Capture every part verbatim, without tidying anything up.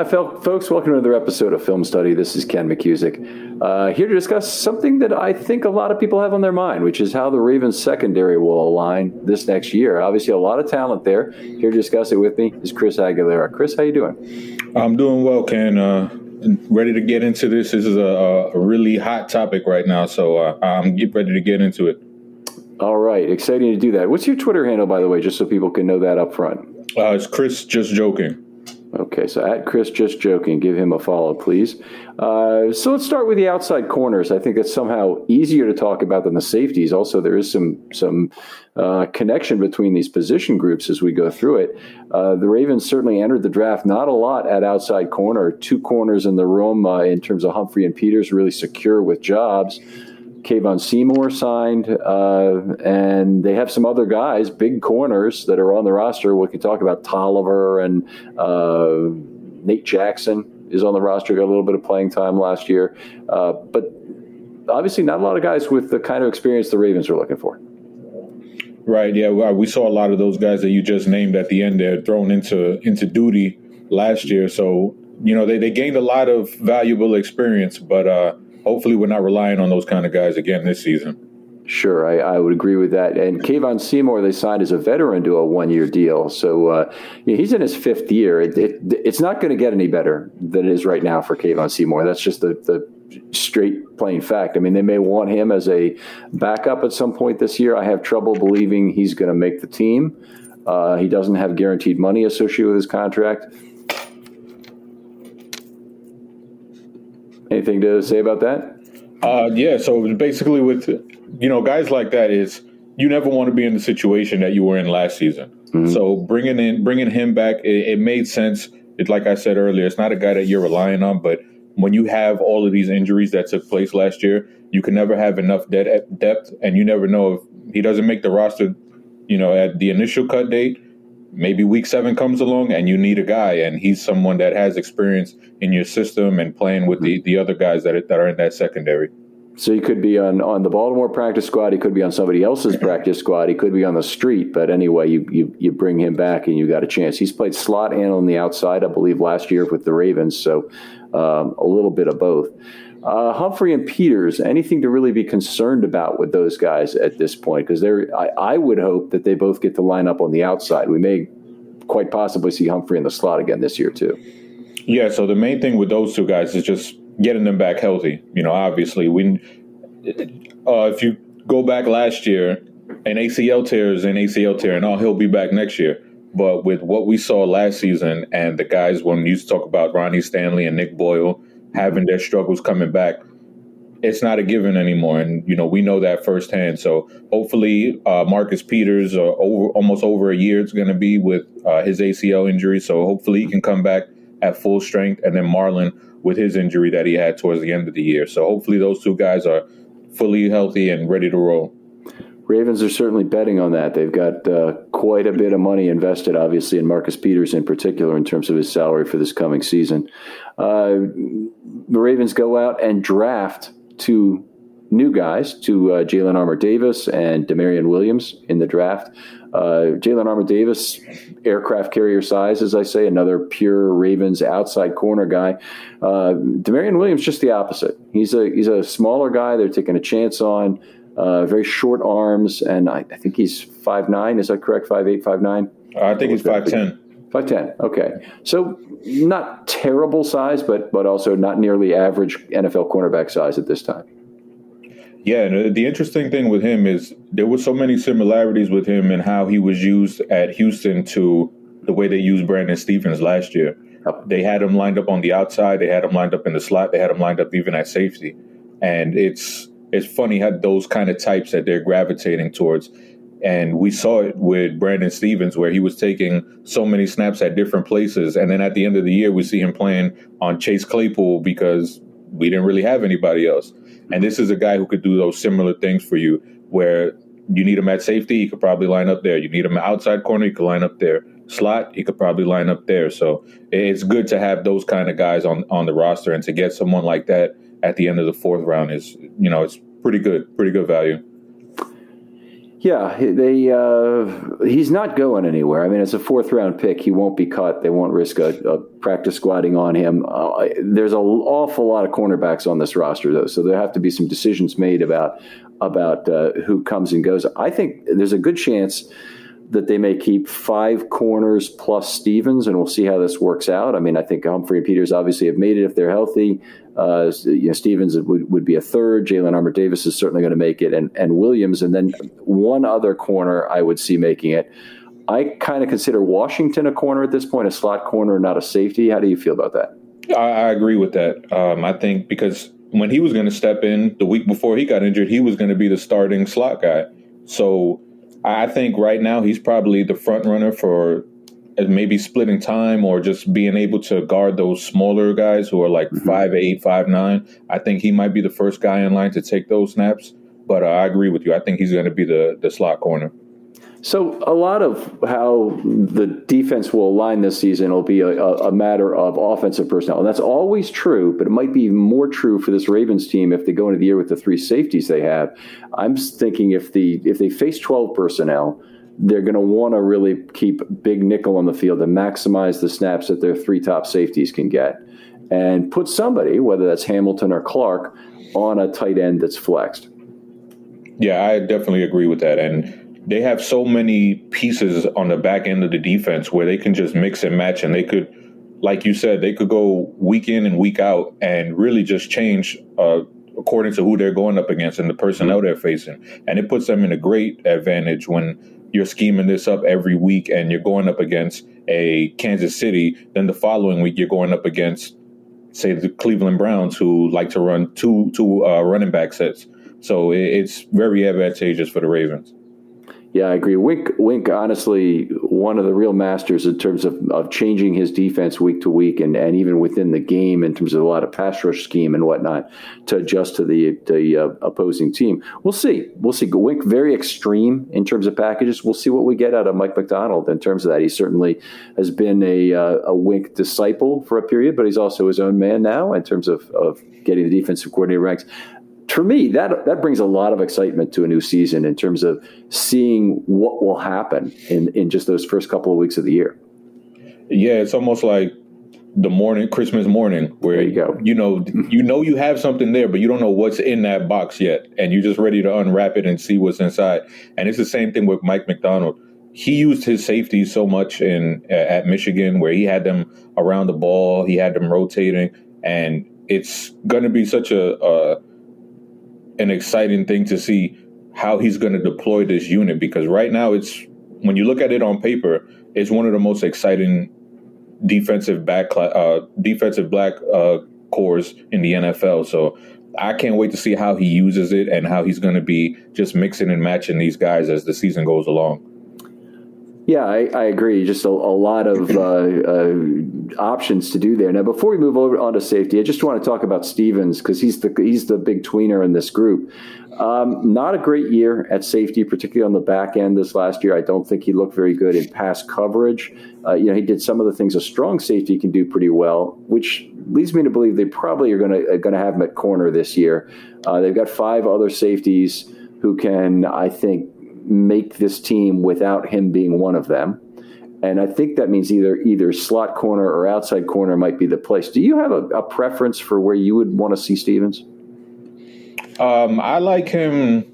Hi, folks. Welcome to another episode of Film Study. This is Ken McCusick, uh, here to discuss something that I think a lot of people have on their mind, which is how the Ravens secondary will align this next year. Obviously, a lot of talent there. Here to discuss it with me is Chris Aguilera. Chris, how you doing? I'm doing well, Ken. Uh, ready to get into this. This is a, a really hot topic right now, so uh, I'm get ready to get into it. All right. Exciting to do that. What's your Twitter handle, by the way, just so people can know that up front? Uh, it's Chris Just Joking. Okay, so at Chris Just Joking, give him a follow, please. Uh, so let's start with the outside corners. I think that's somehow easier to talk about than the safeties. Also, there is some some uh, connection between these position groups as we go through it. Uh, the Ravens certainly entered the draft not a lot at outside corner. Two corners in the room uh, in terms of Humphrey and Peters, really secure with jobs. Kayvon Seymour signed, uh, and they have some other guys, big corners, that are on the roster. We can talk about Tolliver and uh, Nate Jackson is on the roster, got a little bit of playing time last year. Uh, but obviously not a lot of guys with the kind of experience the Ravens are looking for. Right. Yeah. We saw a lot of those guys that you just named at the end there thrown into into duty last year. So, you know, they, they gained a lot of valuable experience, but uh, hopefully we're not relying on those kind of guys again this season. Sure, I, I would agree with that. And Kayvon Seymour, they signed as a veteran to a one-year deal. So uh, he's in his fifth year. It, it, it's not going to get any better than it is right now for Kayvon Seymour. That's just the, the straight plain fact. I mean, they may want him as a backup at some point this year. I have trouble believing he's going to make the team. Uh, he doesn't have guaranteed money associated with his contract. Anything to say about that? Uh, yeah, so basically with – you know, guys like that is you never want to be in the situation that you were in last season. Mm-hmm. So bringing in, bringing him back, it, it made sense. It, like I said earlier, it's not a guy that you're relying on, but when you have all of these injuries that took place last year, you can never have enough de- depth, and you never know if he doesn't make the roster, you know, at the initial cut date, maybe week seven comes along and you need a guy, and he's someone that has experience in your system and playing with the, the other guys that are, that are in that secondary. So he could be on, on the Baltimore practice squad. He could be on somebody else's practice squad. He could be on the street. But anyway, you you, you bring him back and you got a chance. He's played slot and on the outside, I believe, last year with the Ravens. So um, a little bit of both. Uh, Humphrey and Peters, anything to really be concerned about with those guys at this point? Because they're I, I would hope that they both get to line up on the outside. We may quite possibly see Humphrey in the slot again this year too. Yeah, so the main thing with those two guys is just getting them back healthy. You know, obviously, we, uh, if you go back last year, an A C L tear is an A C L tear, and oh, he'll be back next year. But with what we saw last season and the guys when we used to talk about Ronnie Stanley and Nick Boyle having their struggles coming back, it's not a given anymore. And, you know, we know that firsthand. So hopefully uh, Marcus Peters, uh, over, almost over a year, it's going to be with uh, his A C L injury. So hopefully he can come back at full strength, and then Marlon with his injury that he had towards the end of the year. So hopefully those two guys are fully healthy and ready to roll. Ravens are certainly betting on that. They've got uh, quite a bit of money invested, obviously, in Marcus Peters in particular in terms of his salary for this coming season. Uh, the Ravens go out and draft two new guys, to uh, Jalen Armour-Davis and Damarion Williams in the draft. Uh, Jalen Armour-Davis, aircraft carrier size, as I say, another pure Ravens outside corner guy. Uh, Damarion Williams, just the opposite. He's a he's a smaller guy they're taking a chance on, uh, very short arms, and I, I think he's five nine. Is that correct? five eight, five nine? I think he's five ten. five ten, okay. So not terrible size, but but also not nearly average N F L cornerback size at this time. Yeah, the interesting thing with him is there were so many similarities with him and how he was used at Houston to the way they used Brandon Stevens last year. They had him lined up on the outside. They had him lined up in the slot. They had him lined up even at safety. And it's it's funny how those kind of types that they're gravitating towards. And we saw it with Brandon Stevens where he was taking so many snaps at different places. And then at the end of the year, we see him playing on Chase Claypool because we didn't really have anybody else. And this is a guy who could do those similar things for you where you need him at safety, he could probably line up there. You need him outside corner, he could line up there. Slot, he could probably line up there. So it's good to have those kind of guys on, on the roster, and to get someone like that at the end of the fourth round is, you know, it's pretty good, pretty good value. Yeah, they. Uh, he's not going anywhere. I mean, it's a fourth-round pick. He won't be cut. They won't risk a, a practice squatting on him. Uh, there's an awful lot of cornerbacks on this roster, though, so there have to be some decisions made about about uh, who comes and goes. I think there's a good chance that they may keep five corners plus Stevens, and we'll see how this works out. I mean, I think Humphrey and Peters obviously have made it if they're healthy. Uh, you know, Stevens would, would be a third. Jalen Armour-Davis is certainly going to make it, and, and Williams. And then one other corner I would see making it. I kind of consider Washington a corner at this point, a slot corner, not a safety. How do you feel about that? I, I agree with that. Um, I think because when he was going to step in the week before he got injured, he was going to be the starting slot guy. So I think right now he's probably the front runner for maybe splitting time or just being able to guard those smaller guys who are like mm-hmm. five eight, five nine. I think he might be the first guy in line to take those snaps. But uh, I agree with you. I think he's going to be the, the slot corner. So a lot of how the defense will align this season will be a, a matter of offensive personnel. And that's always true, but it might be even more true for this Ravens team if they go into the year with the three safeties they have. I'm thinking if the if they face twelve personnel, they're going to want to really keep big nickel on the field and maximize the snaps that their three top safeties can get and put somebody, whether that's Hamilton or Clark, on a tight end that's flexed. Yeah, I definitely agree with that. And they have so many pieces on the back end of the defense where they can just mix and match, and they could, like you said, they could go week in and week out and really just change uh, according to who they're going up against and the personnel they're facing. And it puts them in a great advantage when you're scheming this up every week and you're going up against a Kansas City. Then the following week, you're going up against, say, the Cleveland Browns, who like to run two, two uh, running back sets. So it's very advantageous for the Ravens. Yeah, I agree. Wink, Wink, honestly, one of the real masters in terms of, of changing his defense week to week and, and even within the game in terms of a lot of pass rush scheme and whatnot to adjust to the, the uh, opposing team. We'll see. We'll see. Wink, very extreme in terms of packages. We'll see what we get out of Mike McDonald in terms of that. He certainly has been a, uh, a Wink disciple for a period, but he's also his own man now in terms of, of getting the defensive coordinator ranks. For me, that that brings a lot of excitement to a new season in terms of seeing what will happen in, in just those first couple of weeks of the year. Yeah, it's almost like the morning, Christmas morning, where there you go. You know, you know you have something there, but you don't know what's in that box yet, and you're just ready to unwrap it and see what's inside. And it's the same thing with Mike McDonald. He used his safety so much in uh, at Michigan, where he had them around the ball, he had them rotating, and it's going to be such a uh, an exciting thing to see how he's going to deploy this unit, because right now it's, when you look at it on paper, it's one of the most exciting defensive back uh, defensive black uh, cores in the N F L. So I can't wait to see how he uses it and how he's going to be just mixing and matching these guys as the season goes along. Yeah, I, I agree. Just a, a lot of uh, uh, options to do there. Now, before we move over onto safety, I just want to talk about Stevens because he's the he's the big tweener in this group. Um, not a great year at safety, particularly on the back end this last year. I don't think he looked very good in pass coverage. Uh, you know, he did some of the things a strong safety can do pretty well, which leads me to believe they probably are going to going to have him at corner this year. Uh, they've got five other safeties who can, I think, make this team without him being one of them. And I think that means either either slot corner or outside corner might be the place. Do you have a, a preference for where you would want to see Stevens? Um, I like him.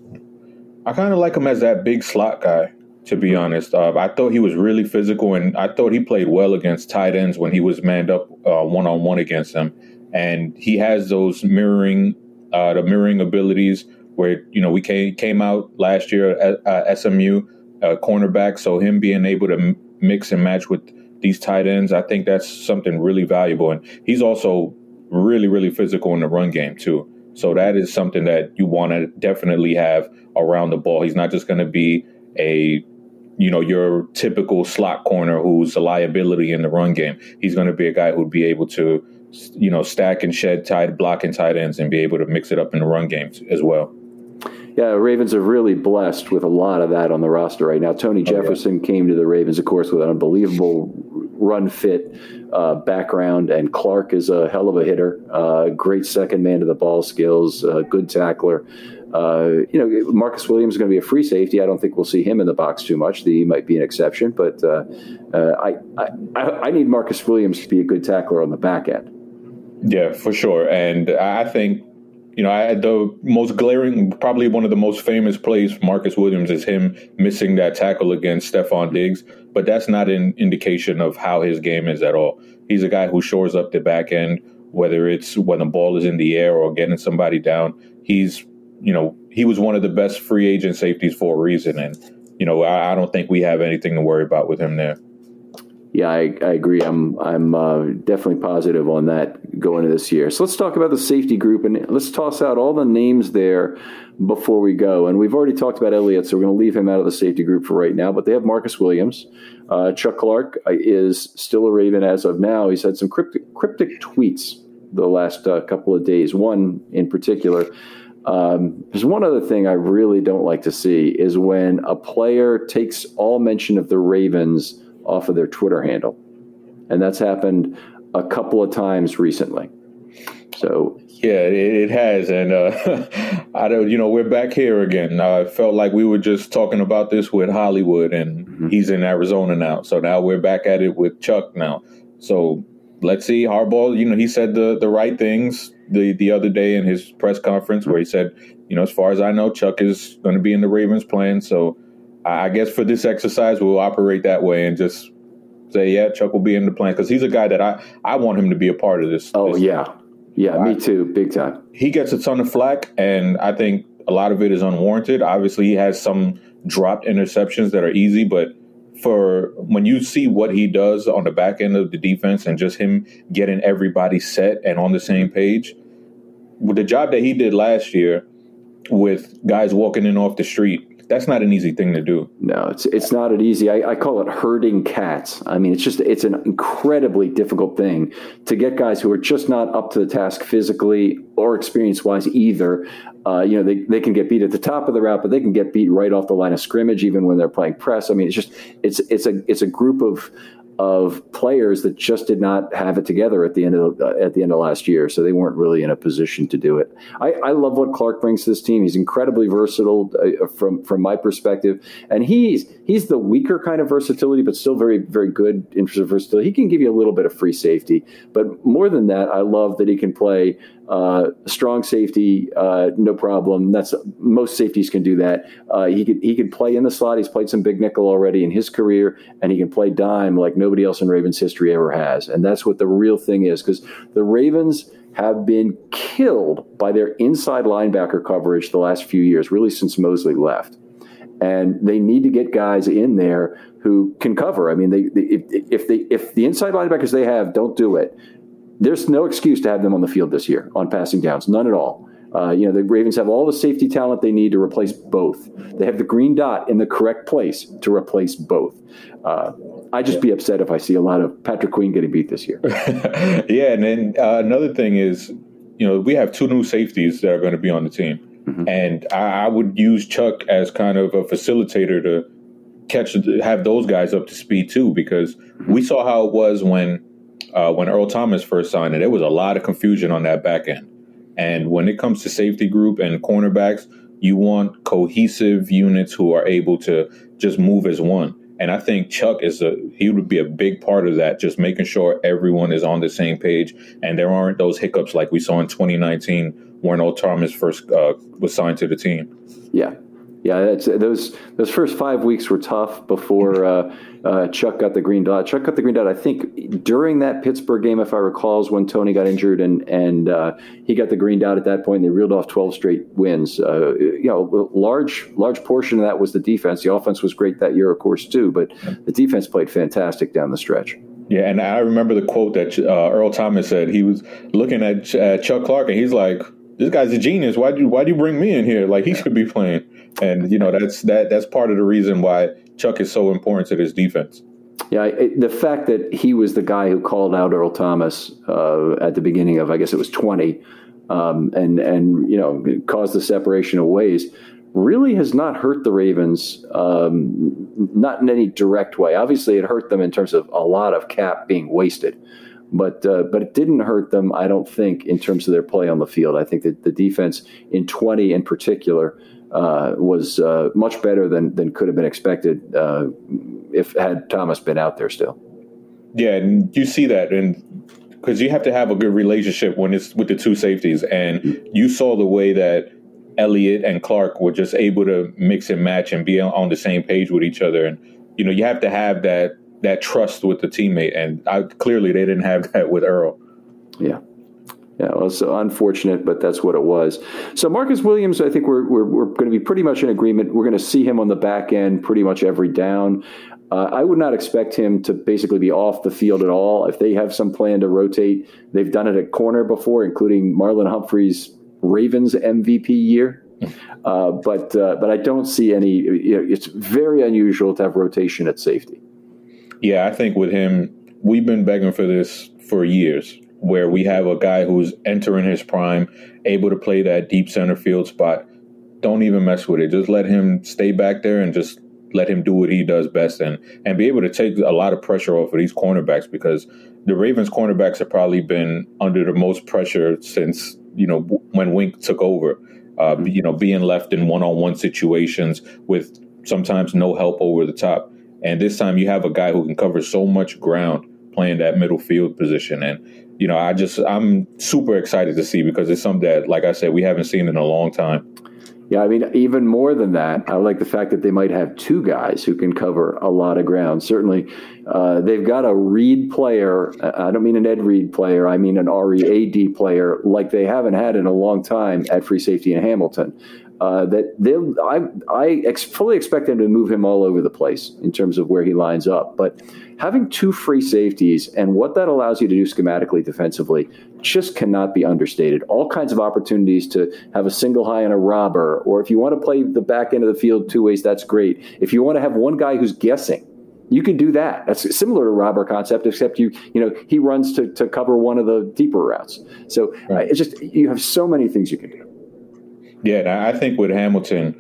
I kind of like him as that big slot guy, to be honest. Uh, I thought he was really physical, and I thought he played well against tight ends when he was manned up uh, one-on-one against them. And he has those mirroring, uh, the mirroring abilities where, you know, we came, came out last year at uh, S M U uh, cornerback. So him being able to m- mix and match with these tight ends, I think that's something really valuable. And he's also really, really physical in the run game, too. So that is something that you want to definitely have around the ball. He's not just going to be a, you know, your typical slot corner who's a liability in the run game. He's going to be a guy who'd be able to, you know, stack and shed tight, block and tight ends and be able to mix it up in the run game as well. Yeah, Ravens are really blessed with a lot of that on the roster right now. Tony Jefferson okay. came to the Ravens, of course, with an unbelievable run fit uh, background, and Clark is a hell of a hitter, uh, great second man to the ball skills, uh, good tackler. Uh, you know, Marcus Williams is going to be a free safety. I don't think we'll see him in the box too much. He might be an exception, but uh, uh, I, I I need Marcus Williams to be a good tackler on the back end. Yeah, for sure, and I think, you know, I, the most glaring, probably one of the most famous plays for Marcus Williams is him missing that tackle against Stephon Diggs, but that's not an indication of how his game is at all. He's a guy who shores up the back end, whether it's when the ball is in the air or getting somebody down. He's, you know, he was one of the best free agent safeties for a reason, and, you know, I, I don't think we have anything to worry about with him there. Yeah, I, I agree. I'm I'm uh, definitely positive on that going into this year. So let's talk about the safety group, and let's toss out all the names there before we go. And we've already talked about Elliott, so we're going to leave him out of the safety group for right now. But they have Marcus Williams. Uh, Chuck Clark is still a Raven as of now. He's had some cryptic, cryptic tweets the last uh, couple of days, one in particular. Um, there's one other thing I really don't like to see is when a player takes all mention of the Ravens off of their Twitter handle. And that's happened a couple of times recently. So yeah, it has. And uh, I don't, you know, we're back here again. I felt like we were just talking about this with Hollywood, and mm-hmm. he's in Arizona now. So now we're back at it with Chuck now. So let's see. Harbaugh, you know, he said the, the right things the, the other day in his press conference where he said, you know, as far as I know, Chuck is going to be in the Ravens plan. So I guess for this exercise, we'll operate that way and just say, yeah, Chuck will be in the plan, because he's a guy that I, I want him to be a part of this. Oh, this yeah. Time. Yeah, me too. Big time. He gets a ton of flack, and I think a lot of it is unwarranted. Obviously, he has some dropped interceptions that are easy, but for when you see what he does on the back end of the defense and just him getting everybody set and on the same page, with the job that he did last year with guys walking in off the street, that's not an easy thing to do. No, it's it's not an easy. I, I call it herding cats. I mean, it's just it's an incredibly difficult thing to get guys who are just not up to the task physically or experience-wise either. Uh, you know, they, they can get beat at the top of the route, but they can get beat right off the line of scrimmage, even when they're playing press. I mean, it's just it's it's a it's a group of of players that just did not have it together at the end of uh, at the end of last year. So they weren't really in a position to do it. I, I love what Clark brings to this team. He's incredibly versatile uh, from, from my perspective. And he's, he's the weaker kind of versatility, but still very, very good in terms of versatility. He can give you a little bit of free safety, but more than that, I love that he can play uh, strong safety. Uh, no problem. That's most safeties can do that. Uh, he could, he could play in the slot. He's played some big nickel already in his career, and he can play dime like no nobody else in Ravens history ever has. And that's what the real thing is, because the Ravens have been killed by their inside linebacker coverage the last few years, really since Mosley left. And they need to get guys in there who can cover. I mean, they, they if, if they if the inside linebackers they have don't do it, there's no excuse to have them on the field this year on passing downs, none at all. Uh, you know, the Ravens have all the safety talent they need to replace both. They have the green dot in the correct place to replace both. Uh, I'd just yeah. be upset if I see a lot of Patrick Queen getting beat this year. yeah, and then uh, another thing is, you know, we have two new safeties that are going to be on the team. Mm-hmm. And I, I would use Chuck as kind of a facilitator to catch, have those guys up to speed too, because mm-hmm. we saw how it was when, uh, when Earl Thomas first signed it. There was a lot of confusion on that back end. And when it comes to safety group and cornerbacks, you want cohesive units who are able to just move as one. And I think Chuck is a he would be a big part of that, just making sure everyone is on the same page and there aren't those hiccups like we saw in twenty nineteen when Earl Thomas first uh, was signed to the team. Yeah. Yeah, that's, those those first five weeks were tough before uh, uh, Chuck got the green dot. Chuck got the green dot, I think, during that Pittsburgh game, if I recall, is when Tony got injured, and and uh, he got the green dot at that point. They reeled off twelve straight wins. Uh, you know, large large portion of that was the defense. The offense was great that year, of course, too, but the defense played fantastic down the stretch. Yeah, and I remember the quote that uh, Earl Thomas said. He was looking at uh, Chuck Clark, and he's like, "This guy's a genius. Why'd you, why'd you bring me in here? Like, he should be playing." And, you know, that's that that's part of the reason why Chuck is so important to this defense. Yeah, it, the fact that he was the guy who called out Earl Thomas uh, at the beginning of, I guess it was twenty, um, and, and, you know, caused the separation of ways really has not hurt the Ravens, um, not in any direct way. Obviously, it hurt them in terms of a lot of cap being wasted. But uh, but it didn't hurt them, I don't think, in terms of their play on the field. I think that the defense in twenty in particular uh, was uh, much better than, than could have been expected uh, if had Thomas been out there still. Yeah, and you see that, and because you have to have a good relationship when it's with the two safeties. And mm-hmm. you saw the way that Elliott and Clark were just able to mix and match and be on the same page with each other. And, you know, you have to have that. that trust with the teammate, and I, clearly they didn't have that with Earl. Yeah. Yeah, well, so unfortunate, but that's what it was. So Marcus Williams, I think we're we're, we're going to be pretty much in agreement. We're going to see him on the back end pretty much every down. Uh, I would not expect him to basically be off the field at all. If they have some plan to rotate, they've done it at corner before, including Marlon Humphrey's Ravens M V P year. Uh, but uh, but I don't see any. You know, it's very unusual to have rotation at safety. Yeah, I think with him, we've been begging for this for years. where we have a guy who's entering his prime, able to play that deep center field spot. Don't even mess with it. Just let him stay back there and just let him do what he does best and and be able to take a lot of pressure off of these cornerbacks, because the Ravens cornerbacks have probably been under the most pressure since, you know, when Wink took over, uh, you know, being left in one-on-one situations with sometimes no help over the top. And this time you have a guy who can cover so much ground playing that middle field position. And, you know, I just I'm super excited to see, because it's something that, like I said, we haven't seen in a long time. Yeah, I mean, even more than that, I like the fact that they might have two guys who can cover a lot of ground. Certainly, uh, they've got a Reed player. I don't mean an Ed Reed player. I mean an R E A D player, like they haven't had in a long time at free safety in Hamilton. Uh, that they'll, I, I ex- fully expect them to move him all over the place in terms of where he lines up. But having two free safeties and what that allows you to do schematically defensively just cannot be understated. All kinds of opportunities to have a single high on a robber, or if you want to play the back end of the field two ways, that's great. If you want to have one guy who's guessing, you can do that. That's similar to robber concept, except you you know he runs to, to cover one of the deeper routes. So right. uh, it's just you have so many things you can do. Yeah, I think with Hamilton,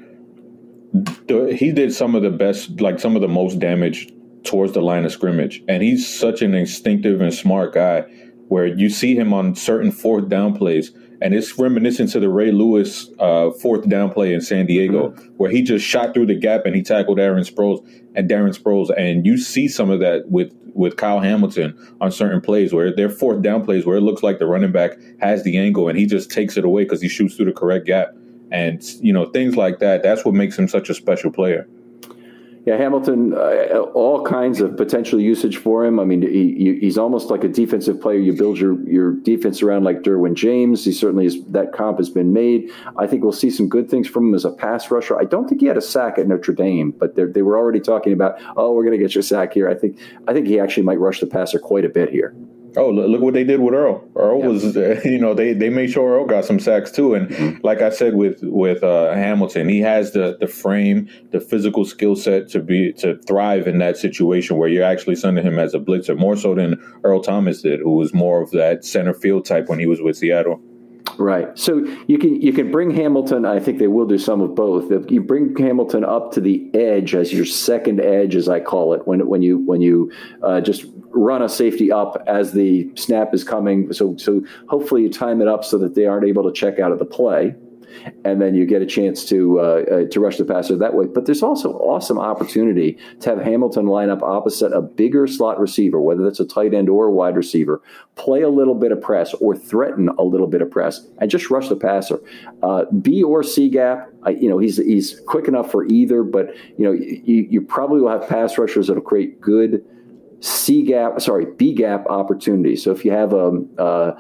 he did some of the best, like some of the most damage towards the line of scrimmage. And he's such an instinctive and smart guy, where you see him on certain fourth down plays. And it's reminiscent to the Ray Lewis uh, fourth down play in San Diego, mm-hmm. where he just shot through the gap and he tackled Darren Sproles and Darren Sproles. And you see some of that with, with Kyle Hamilton on certain plays where they're fourth down plays where it looks like the running back has the angle and he just takes it away because he shoots through the correct gap. And, you know, things like that, that's what makes him such a special player. Yeah, Hamilton, uh, all kinds of potential usage for him. I mean, he, he's almost like a defensive player. You build your, your defense around like Derwin James. He certainly is. That comp has been made. I think we'll see some good things from him as a pass rusher. I don't think he had a sack at Notre Dame, but they were already talking about, oh, we're going to get your sack here. I think I think he actually might rush the passer quite a bit here. Oh, look what they did with Earl. Earl yeah. was, uh, you know, they, they made sure Earl got some sacks too. And mm-hmm. like I said with with uh, Hamilton, he has the the frame, the physical skill set to be to thrive in that situation where you're actually sending him as a blitzer, more so than Earl Thomas did, who was more of that center field type when he was with Seattle. Right. So you can you can bring Hamilton. I think they will do some of both. If you bring Hamilton up to the edge as your second edge, as I call it, when when you when you uh, just run a safety up as the snap is coming. So so hopefully you time it up so that they aren't able to check out of the play. And then you get a chance to uh, uh, to rush the passer that way. But there's also awesome opportunity to have Hamilton line up opposite a bigger slot receiver, whether that's a tight end or a wide receiver, play a little bit of press or threaten a little bit of press, and just rush the passer. Uh, B or C gap, I, you know, he's he's quick enough for either. But you know, you, you probably will have pass rushers that'll create good C gap, sorry, B gap opportunity. So if you have a, um, uh,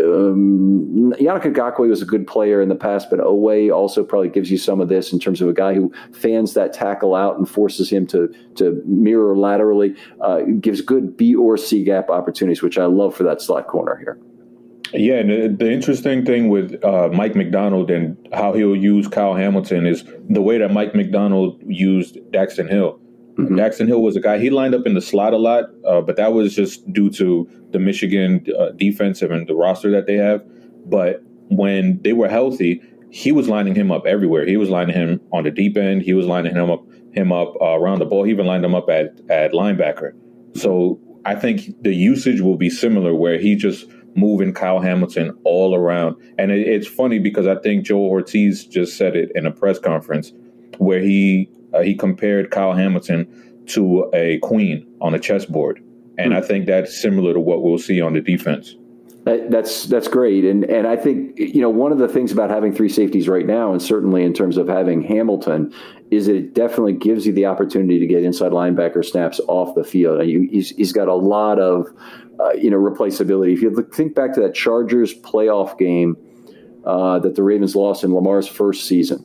um, Yannick Ngakwe was a good player in the past, but Oweh also probably gives you some of this in terms of a guy who fans that tackle out and forces him to, to mirror laterally, uh, gives good B or C gap opportunities, which I love for that slot corner here. Yeah, and the, the interesting thing with uh, Mike McDonald and how he'll use Kyle Hamilton is the way that Mike McDonald used Daxton Hill. Mm-hmm. Daxton Hill was a guy, he lined up in the slot a lot, uh, but that was just due to the Michigan uh, defensive and the roster that they have. But when they were healthy, he was lining him up everywhere. He was lining him on the deep end. He was lining him up him up uh, around the ball. He even lined him up at, at linebacker. So I think the usage will be similar where he just moving Kyle Hamilton all around. And it, it's funny because I think Joel Ortiz just said it in a press conference where he – Uh, he compared Kyle Hamilton to a queen on a chessboard. And I think that's similar to what we'll see on the defense. That, that's that's great. And and I think, you know, one of the things about having three safeties right now, and certainly in terms of having Hamilton, is it definitely gives you the opportunity to get inside linebacker snaps off the field. And you, he's, he's got a lot of, uh, you know, replaceability. If you look, think back to that Chargers playoff game uh, that the Ravens lost in Lamar's first season.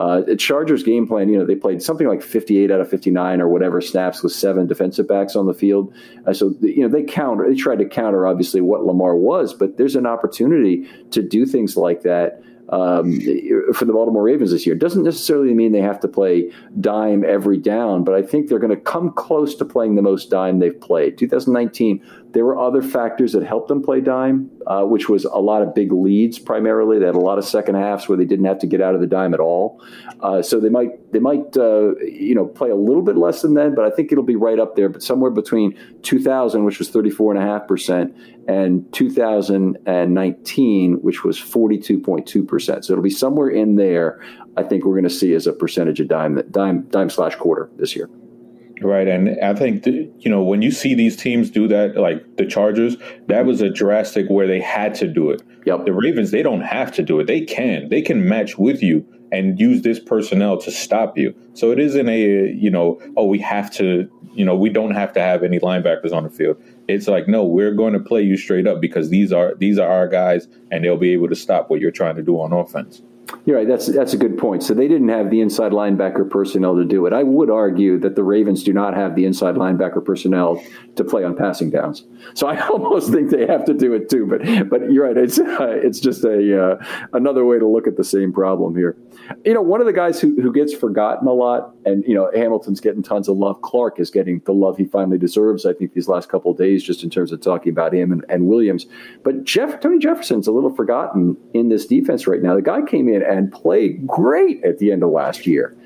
Uh, Chargers game plan, you know, they played something like fifty-eight out of fifty-nine or whatever snaps with seven defensive backs on the field. Uh, so, you know, they counter, they tried to counter obviously what Lamar was, but there's an opportunity to do things like that um, for the Baltimore Ravens this year. It doesn't necessarily mean they have to play dime every down, but I think they're going to come close to playing the most dime they've played. twenty nineteen There were other factors that helped them play dime, uh, which was a lot of big leads primarily. They had a lot of second halves where they didn't have to get out of the dime at all. Uh, so they might they might uh, you know play a little bit less than that, but I think it'll be right up there, but somewhere between two thousand, which was thirty-four point five percent, and two thousand nineteen, which was forty-two point two percent. So it'll be somewhere in there, I think we're going to see as a percentage of dime, dime, dime slash quarter this year. Right. And I think, th- you know, when you see these teams do that, like the Chargers, that was a drastic where they had to do it. Yep. The Ravens, they don't have to do it. They can. They can match with you and use this personnel to stop you. So it isn't a, you know, oh, we have to, you know, we don't have to have any linebackers on the field. It's like, no, we're going to play you straight up because these are these are our guys and they'll be able to stop what you're trying to do on offense. You're right. That's that's a good point. So they didn't have the inside linebacker personnel to do it. I would argue that the Ravens do not have the inside linebacker personnel to play on passing downs. So I almost think they have to do it too. But but you're right. It's uh, it's just a uh, another way to look at the same problem here. You know, one of the guys who, who gets forgotten a lot, and you know Hamilton's getting tons of love. Clark is getting the love he finally deserves, I think, these last couple of days, just in terms of talking about him and, and Williams. But Jeff Tony Jefferson's a little forgotten in this defense right now. The guy came in and played great at the end of last year.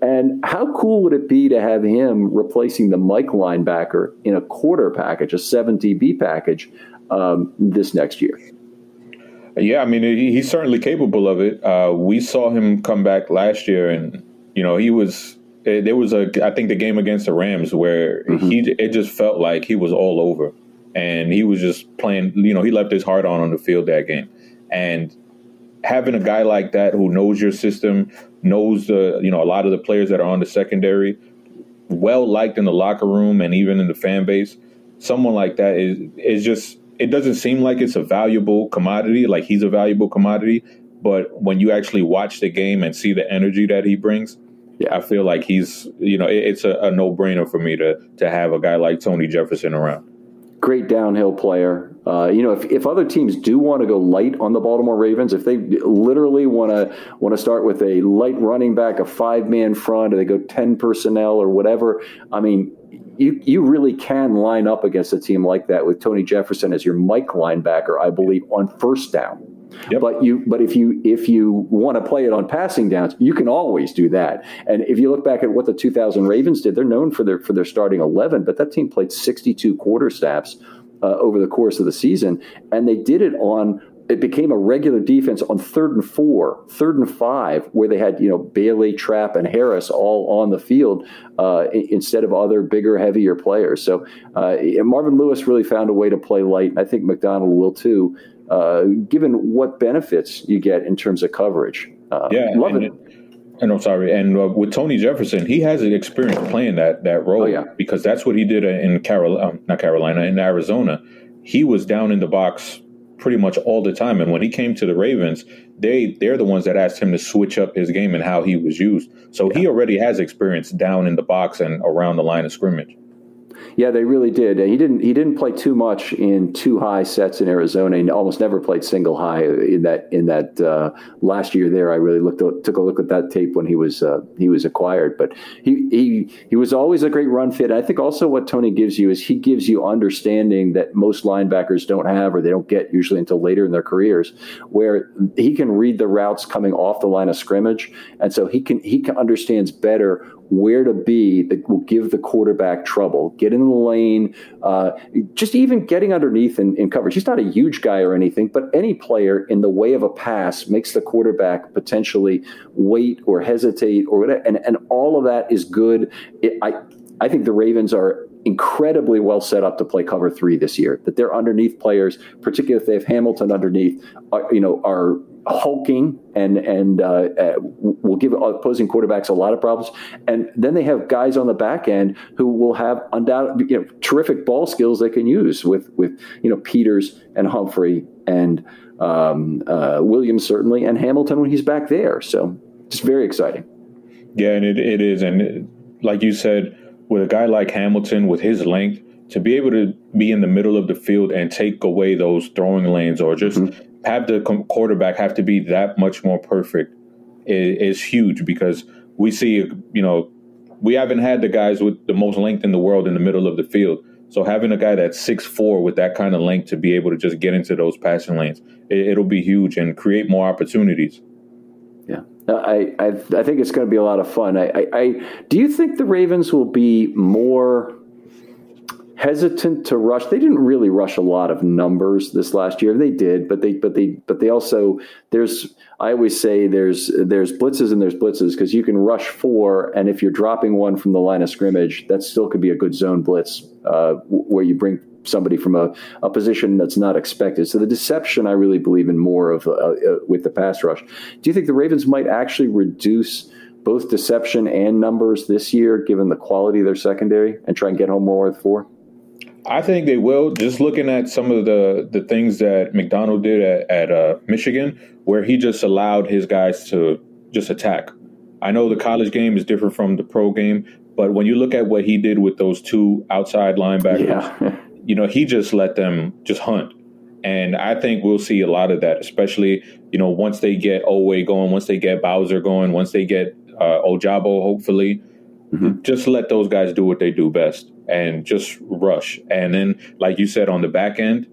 And how cool would it be to have him replacing the Mike linebacker in a quarter package, a seven D B package, um, this next year? Yeah, I mean, he, he's certainly capable of it. Uh, we saw him come back last year and, you know, he was – there was, a I think, the game against the Rams where mm-hmm. he it just felt like he was all over. And he was just playing – you know, he left his heart on on the field that game. And – having a guy like that who knows your system, knows the, you know, a lot of the players that are on the secondary, well liked in the locker room and even in the fan base, someone like that is is just, it doesn't seem like it's a valuable commodity, like he's a valuable commodity, but when you actually watch the game and see the energy that he brings, yeah, I feel like he's, you know, it, it's a, a no-brainer for me to to have a guy like Tony Jefferson around. Great downhill player. Uh, you know, if, if other teams do want to go light on the Baltimore Ravens, if they literally want to want to start with a light running back, a five-man front, or they go ten personnel or whatever, I mean, you you really can line up against a team like that with Tony Jefferson as your Mike linebacker, I believe, on first down. Yep. But you, but if you if you want to play it on passing downs, you can always do that. And if you look back at what the two thousand Ravens did, they're known for their for their starting eleven, but that team played sixty-two quarter snaps uh, over the course of the season, and they did it on. It became a regular defense on third and four, third and five, where they had, you know, Bailey, Trapp, and Harris all on the field uh, instead of other bigger, heavier players. So uh, Marvin Lewis really found a way to play light, and I think McDonald will too, uh, given what benefits you get in terms of coverage. Uh, yeah, love and, it. And I'm sorry. And uh, with Tony Jefferson, he has an experience playing that that role oh, yeah. because that's what he did in Carolina, um, not Carolina, in Arizona. He was down in the box pretty much all the time. And when he came to the Ravens, they, they're the ones that asked him to switch up his game and how he was used. So yeah. He already has experience down in the box and around the line of scrimmage. Yeah, they really did. He didn't he didn't play too much in two high sets in Arizona, and almost never played single high in that in that uh, last year there. I really looked took a look at that tape when he was uh, he was acquired, but he, he he was always a great run fit. And I think also what Tony gives you is he gives you understanding that most linebackers don't have, or they don't get usually until later in their careers, where he can read the routes coming off the line of scrimmage, and so he can he can, understands better where to be that will give the quarterback trouble, get in the lane, uh, just even getting underneath in, in coverage. He's not a huge guy or anything, but any player in the way of a pass makes the quarterback potentially wait or hesitate or whatever. And, and all of that is good. It, I, I think the Ravens are incredibly well set up to play cover three this year, that their underneath players, particularly if they have Hamilton underneath, are, you know, are hulking and and uh, uh, will give opposing quarterbacks a lot of problems. And then they have guys on the back end who will have undoubtedly, you know, terrific ball skills they can use with, with you know, Peters and Humphrey and um, uh, Williams certainly, and Hamilton when he's back there. So it's very exciting. Yeah, and it, it is. And it, like you said, with a guy like Hamilton, with his length, to be able to be in the middle of the field and take away those throwing lanes or just mm-hmm. have the quarterback have to be that much more perfect is huge, because we see, you know, we haven't had the guys with the most length in the world in the middle of the field. So having a guy that's six foot four with that kind of length to be able to just get into those passing lanes, it, it'll be huge and create more opportunities. Yeah, I I, I think it's going to be a lot of fun. I, I, I do you think the Ravens will be more hesitant to rush? They didn't really rush a lot of numbers this last year. They did, but they but they but they also there's I always say there's there's blitzes and there's blitzes, because you can rush four, and if you're dropping one from the line of scrimmage, that still could be a good zone blitz uh, where you bring somebody from a, a position that's not expected. So the deception I really believe in more of uh, uh, with the pass rush. Do you think the Ravens might actually reduce both deception and numbers this year, given the quality of their secondary, and try and get home more with four? I think they will. Just looking at some of the, the things that McDonald did at, at uh, Michigan, where he just allowed his guys to just attack. I know the college game is different from the pro game, but when you look at what he did with those two outside linebackers, yeah. you know, he just let them just hunt. And I think we'll see a lot of that, especially, you know, once they get Oweh going, once they get Bowser going, once they get uh, Ojabo, hopefully. Mm-hmm. Just let those guys do what they do best and just rush. And then, like you said, on the back end,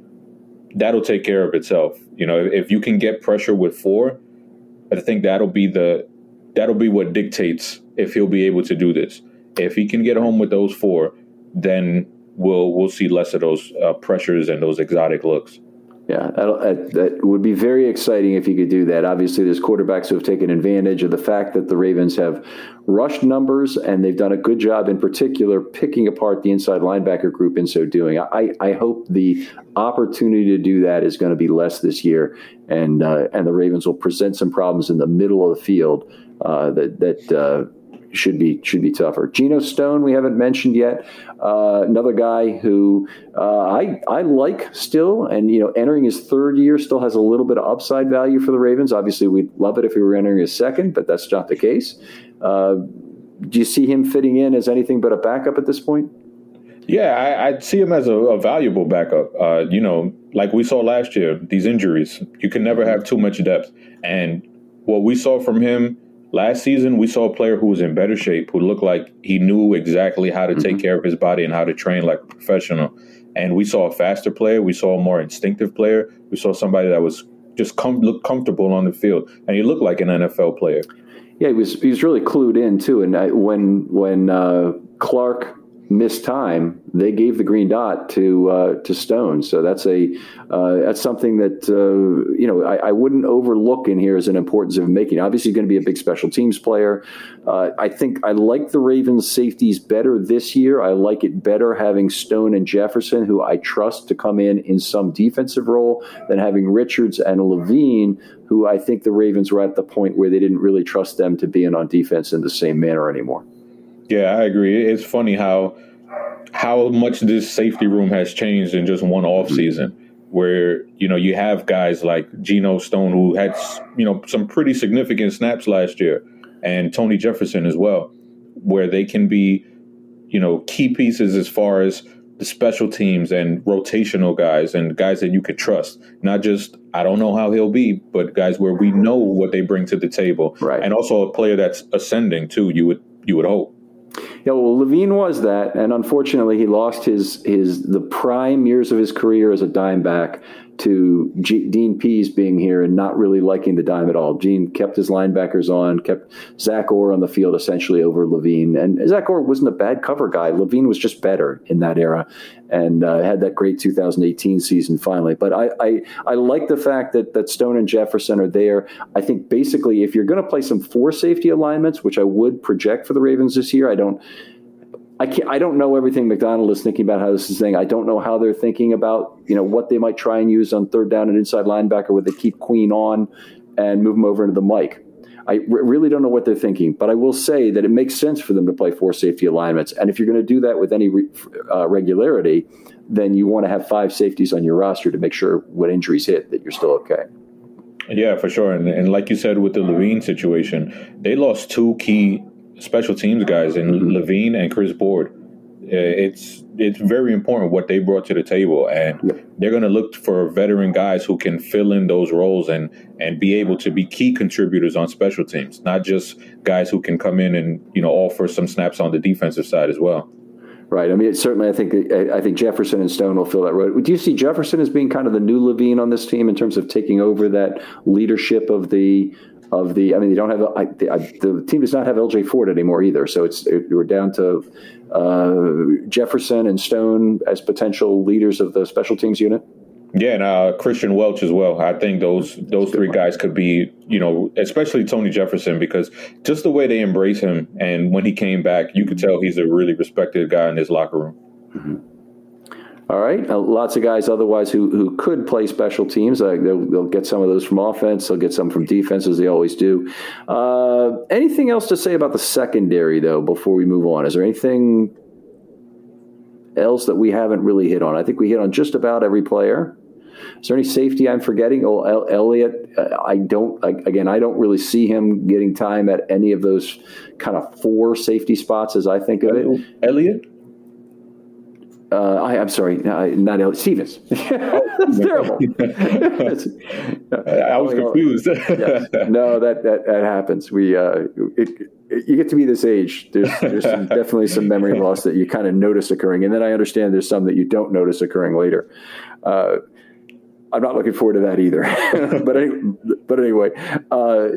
that'll take care of itself. You know, if you can get pressure with four, I think that'll be the that'll be what dictates if he'll be able to do this. If he can get home with those four, then we'll we'll see less of those uh, pressures and those exotic looks. Yeah, that, that would be very exciting if you could do that. Obviously, there's quarterbacks who have taken advantage of the fact that the Ravens have rushed numbers, and they've done a good job in particular picking apart the inside linebacker group in so doing. I, I hope the opportunity to do that is going to be less this year, and uh, and the Ravens will present some problems in the middle of the field uh, that that uh, should be should be tougher. Geno Stone, we haven't mentioned yet. Uh, another guy who uh, I I like still, and you know, entering his third year, still has a little bit of upside value for the Ravens. Obviously, we'd love it if he were entering his second, but that's not the case. Uh, do you see him fitting in as anything but a backup at this point? Yeah, I, I see him as a, a valuable backup. Uh, you know, like we saw last year, these injuries, you can never have too much depth. And what we saw from him last season, we saw a player who was in better shape, who looked like he knew exactly how to mm-hmm. take care of his body and how to train like a professional. And we saw a faster player. We saw a more instinctive player. We saw somebody that was just com- looked comfortable on the field. And he looked like an N F L player. Yeah, he was he was really clued in, too. And I, when, when uh, Clark missed time, they gave the green dot to uh, to Stone. So that's a uh, that's something that uh, you know I, I wouldn't overlook in here as an importance of making. Obviously, he's going to be a big special teams player. Uh, I think I like the Ravens' safeties better this year. I like it better having Stone and Jefferson, who I trust to come in in some defensive role, than having Richards and Levine, who I think the Ravens were at the point where they didn't really trust them to be in on defense in the same manner anymore. Yeah, I agree. It's funny how how much this safety room has changed in just one offseason, where, you know, you have guys like Geno Stone, who had, you know, some pretty significant snaps last year, and Tony Jefferson as well, where they can be, you know, key pieces as far as the special teams and rotational guys and guys that you could trust. Not just, I don't know how he'll be, but guys where we know what they bring to the table. Right. And also a player that's ascending, too, you would you would hope. Yeah, well, Levine was that, and unfortunately, he lost his his the prime years of his career as a dime back to G- Dean Pease being here and not really liking the dime at all. Dean kept his linebackers on, kept Zach Orr on the field essentially over Levine, and Zach Orr wasn't a bad cover guy. Levine was just better in that era, and uh, had that great two thousand eighteen season finally. But I, I I like the fact that that Stone and Jefferson are there. I think basically if you're going to play some four safety alignments, which I would project for the Ravens this year, I don't I can't, I don't know everything McDonald is thinking about how this is thing. I don't know how they're thinking about, you know, what they might try and use on third down and inside linebacker, where they keep Queen on and move him over into the mic. I re- really don't know what they're thinking, but I will say that it makes sense for them to play four safety alignments. And if you're going to do that with any re- uh, regularity, then you want to have five safeties on your roster to make sure when injuries hit that you're still okay. Yeah, for sure. And, and like you said, with the Levine situation, they lost two key special teams guys in mm-hmm. Levine and Chris Board. It's it's very important what they brought to the table, and yeah. they're going to look for veteran guys who can fill in those roles and and be able to be key contributors on special teams, not just guys who can come in and, you know, offer some snaps on the defensive side as well. Right. I mean, it's certainly, I think I think Jefferson and Stone will fill that role. Do you see Jefferson as being kind of the new Levine on this team in terms of taking over that leadership of the of the? I mean, they don't have I, the, I, the team does not have L J Ford anymore either. So it's it, we're down to uh, Jefferson and Stone as potential leaders of the special teams unit. Yeah, and uh, Christian Welch as well. I think those those three guys could be, you know, especially Tony Jefferson, because just the way they embrace him, and when he came back, you could tell he's a really respected guy in his locker room. Mm-hmm. All right, uh, lots of guys otherwise who who could play special teams. Uh, they'll, they'll get some of those from offense. They'll get some from defense, as they always do. Uh, anything else to say about the secondary, though, before we move on? Is there anything else that we haven't really hit on? I think we hit on just about every player. Is there any safety I'm forgetting? Oh, El- Elliott, uh, I don't, I, again, I don't really see him getting time at any of those kind of four safety spots as I think of it. Elliott? Uh, I, I'm sorry, I, not Elliott, Stevens. That's terrible. I was confused. Yes. No, that, that, that happens. We, uh, it, you get to be this age, there's, there's some, definitely some memory loss that you kind of notice occurring. And then I understand there's some that you don't notice occurring later. Uh, I'm not looking forward to that either. but, any, but anyway, uh,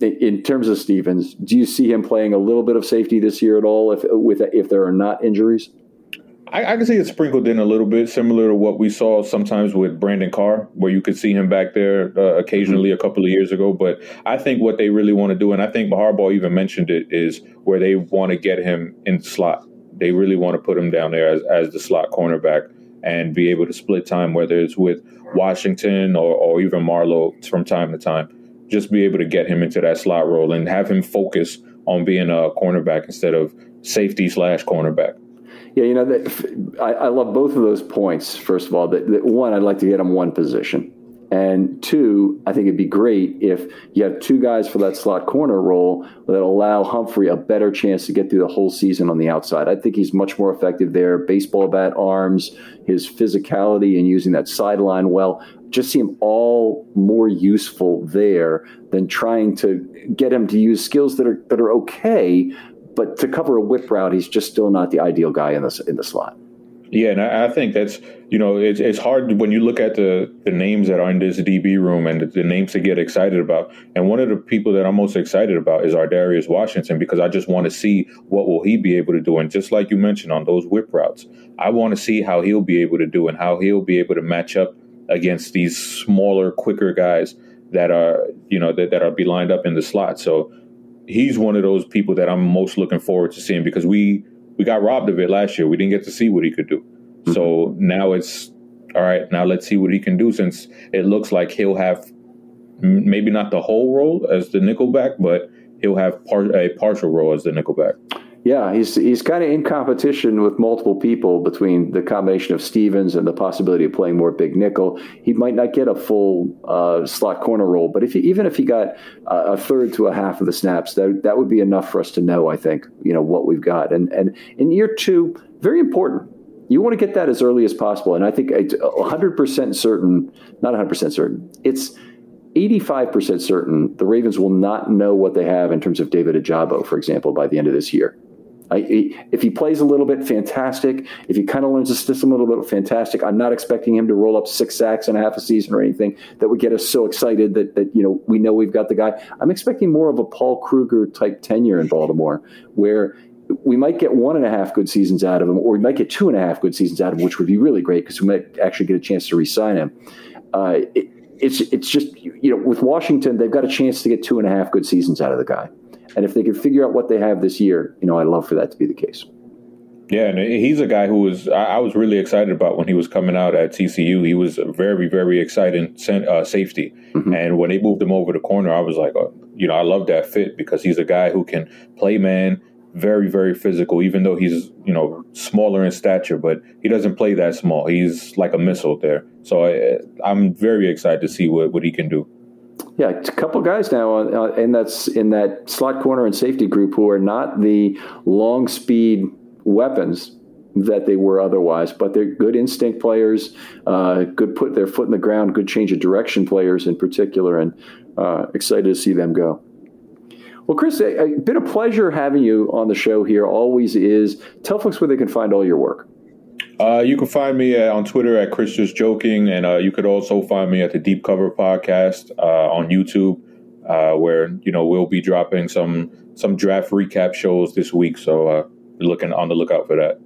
in terms of Stevens, do you see him playing a little bit of safety this year at all if with if there are not injuries? I, I can see it sprinkled in a little bit, similar to what we saw sometimes with Brandon Carr, where you could see him back there uh, occasionally a couple of years ago. But I think what they really want to do, and I think Harbaugh even mentioned it, is where they want to get him in the slot. They really want to put him down there as, as the slot cornerback and be able to split time, whether it's with Washington or, or even Marlowe from time to time. Just be able to get him into that slot role and have him focus on being a cornerback instead of safety slash cornerback. Yeah, you know, that, I, I love both of those points. First of all, that, that one, I'd like to get him one position. And two, I think it'd be great if you have two guys for that slot corner role that allow Humphrey a better chance to get through the whole season on the outside. I think he's much more effective there. Baseball bat arms, his physicality and using that sideline well just seem all more useful there than trying to get him to use skills that are that are okay, but to cover a whip route, he's just still not the ideal guy in the, in the slot. Yeah, and I think that's, you know, it's it's hard when you look at the, the names that are in this D B room and the, the names to get excited about. And one of the people that I'm most excited about is Ardarius Washington, because I just want to see what will he be able to do. And just like you mentioned on those whip routes, I want to see how he'll be able to do and how he'll be able to match up against these smaller, quicker guys that are, you know, that, that are be lined up in the slot. So he's one of those people that I'm most looking forward to seeing, because we – We got robbed of it last year. We didn't get to see what he could do. Mm-hmm. So now it's, all right, now let's see what he can do, since it looks like he'll have maybe not the whole role as the nickelback, but he'll have par- a partial role as the nickelback. Yeah, he's he's kind of in competition with multiple people between the combination of Stevens and the possibility of playing more big nickel. He might not get a full uh, slot corner role, but if he, even if he got uh, a third to a half of the snaps, that that would be enough for us to know, I think, you know, what we've got. And and in year two, very important. You want to get that as early as possible. And I think it's one hundred percent certain, not one hundred percent certain, it's eighty-five percent certain the Ravens will not know what they have in terms of David Ajabo, for example, by the end of this year. I, if he plays a little bit, fantastic. If he kind of learns the system a little bit, fantastic. I'm not expecting him to roll up six sacks in a half a season or anything that would get us so excited that, that you know, we know we've got the guy. I'm expecting more of a Paul Kruger type tenure in Baltimore, where we might get one and a half good seasons out of him, or we might get two and a half good seasons out of him, which would be really great because we might actually get a chance to re-sign him. Uh, it, it's it's just, you know, with Washington, they've got a chance to get two and a half good seasons out of the guy. And if they can figure out what they have this year, you know, I'd love for that to be the case. Yeah, and he's a guy who was I was really excited about when he was coming out at T C U. He was a very, very exciting uh, safety. Mm-hmm. And when they moved him over to corner, I was like, oh, you know, I love that fit, because he's a guy who can play man, very, very physical, even though he's, you know, smaller in stature. But he doesn't play that small. He's like a missile there. So I, I'm very excited to see what, what he can do. Yeah, a couple guys now in that, in that slot corner and safety group who are not the long speed weapons that they were otherwise, but they're good instinct players, uh, good put their foot in the ground, good change of direction players in particular, and uh, excited to see them go. Well, Chris, a, a bit of pleasure having you on the show here always is. Tell folks where they can find all your work. Uh, you can find me uh, on Twitter at Chris Just Joking, and uh, you could also find me at the Deep Cover Podcast uh, on YouTube, uh, where you know we'll be dropping some some draft recap shows this week. So uh, looking on the lookout for that.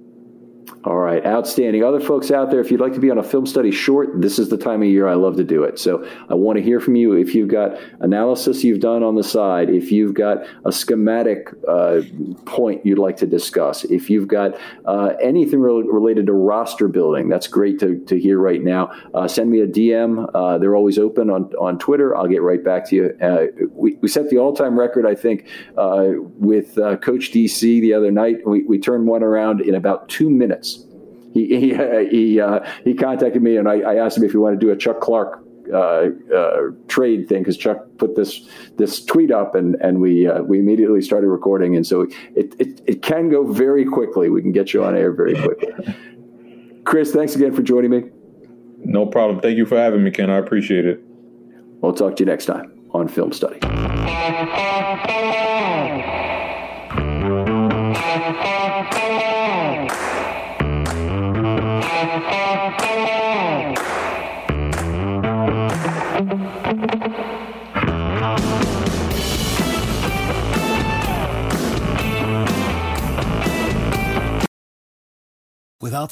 All right, outstanding. Other folks out there, if you'd like to be on a Film Study short, this is the time of year I love to do it. So I want to hear from you. If you've got analysis you've done on the side, if you've got a schematic uh, point you'd like to discuss, if you've got uh, anything re- related to roster building, that's great to, to hear right now. Uh, send me a D M. Uh, they're always open on, on Twitter. I'll get right back to you. Uh, we, we set the all-time record, I think, uh, with uh, Coach D C the other night. We, we turned one around in about two minutes. He he he, uh, he contacted me, and I, I asked him if he wanted to do a Chuck Clark uh, uh, trade thing, because Chuck put this this tweet up, and and we uh, we immediately started recording. And so it, it it can go very quickly. We can get you on air very quickly. Chris, thanks again for joining me. No problem. Thank you for having me, Ken. I appreciate it. We'll talk to you next time on Film Study. Without